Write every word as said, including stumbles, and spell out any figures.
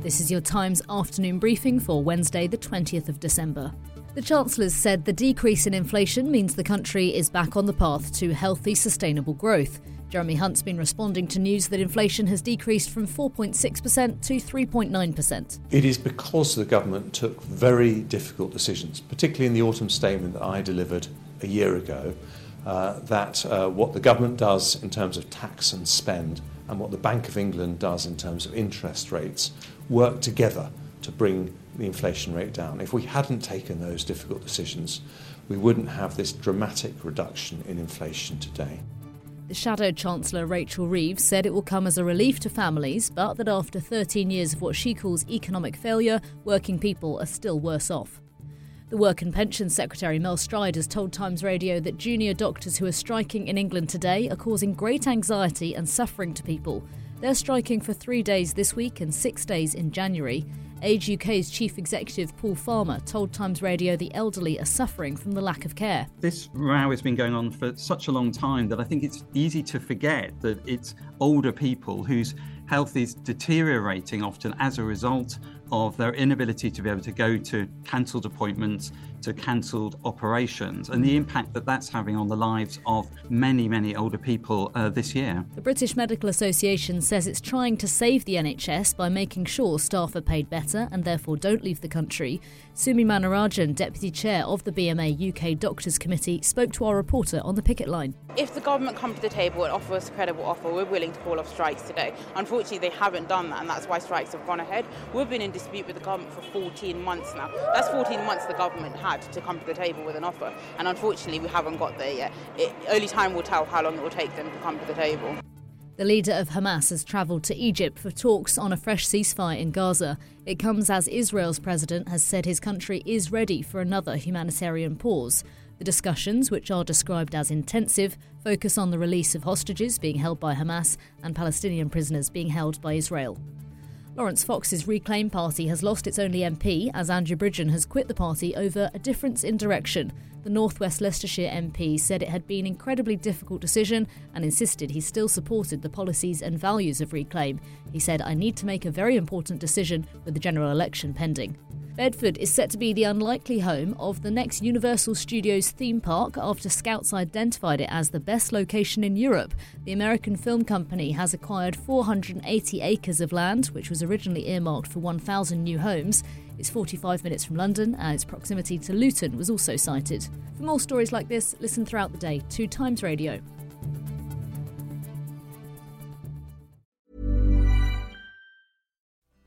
This is your Times afternoon briefing for Wednesday, the twentieth of December. The Chancellor's said the decrease in inflation means the country is back on the path to healthy, sustainable growth. Jeremy Hunt's been responding to news that inflation has decreased from four point six percent to three point nine percent. It is because the government took very difficult decisions, particularly in the autumn statement that I delivered a year ago, uh, that uh, what the government does in terms of tax and spend and what the Bank of England does in terms of interest rates work together to bring the inflation rate down. If we hadn't taken those difficult decisions, we wouldn't have this dramatic reduction in inflation today. The Shadow Chancellor, Rachel Reeves, said it will come as a relief to families, but that after thirteen years of what she calls economic failure, working people are still worse off. The Work and Pensions Secretary, Mel Stride, has told Times Radio that junior doctors who are striking in England today are causing great anxiety and suffering to people. They're striking for three days this week and six days in January. Age U K's chief executive, Paul Farmer, told Times Radio the elderly are suffering from the lack of care. This row has been going on for such a long time that I think it's easy to forget that it's older people whose health is deteriorating often as a result of their inability to be able to go to cancelled appointments, to cancelled operations, and the impact that that's having on the lives of many, many older people uh, this year. The British Medical Association says it's trying to save the N H S by making sure staff are paid better and therefore don't leave the country. Sumi Manarajan, Deputy Chair of the B M A U K Doctors Committee, spoke to our reporter on the picket line. If the government come to the table and offer us a credible offer, we're willing to call off strikes today. Unfortunately, they haven't done that, and that's why strikes have gone ahead. We've been in dispute with the government for fourteen months now. That's fourteen months the government has to come to the table with an offer, and unfortunately we haven't got there yet. It, only time will tell how long it will take them to come to the table. The leader of Hamas has travelled to Egypt for talks on a fresh ceasefire in Gaza. It comes as Israel's president has said his country is ready for another humanitarian pause. The discussions, which are described as intensive, focus on the release of hostages being held by Hamas and Palestinian prisoners being held by Israel. Lawrence Fox's Reclaim Party has lost its only M P as Andrew Bridgen has quit the party over a difference in direction. The North West Leicestershire M P said it had been an incredibly difficult decision and insisted he still supported the policies and values of Reclaim. He said, "I need to make a very important decision with the general election pending." Bedford is set to be the unlikely home of the next Universal Studios theme park after scouts identified it as the best location in Europe. The American film company has acquired four hundred eighty acres of land, which was originally earmarked for one thousand new homes. It's forty-five minutes from London, and its proximity to Luton was also cited. For more stories like this, listen throughout the day to Times Radio.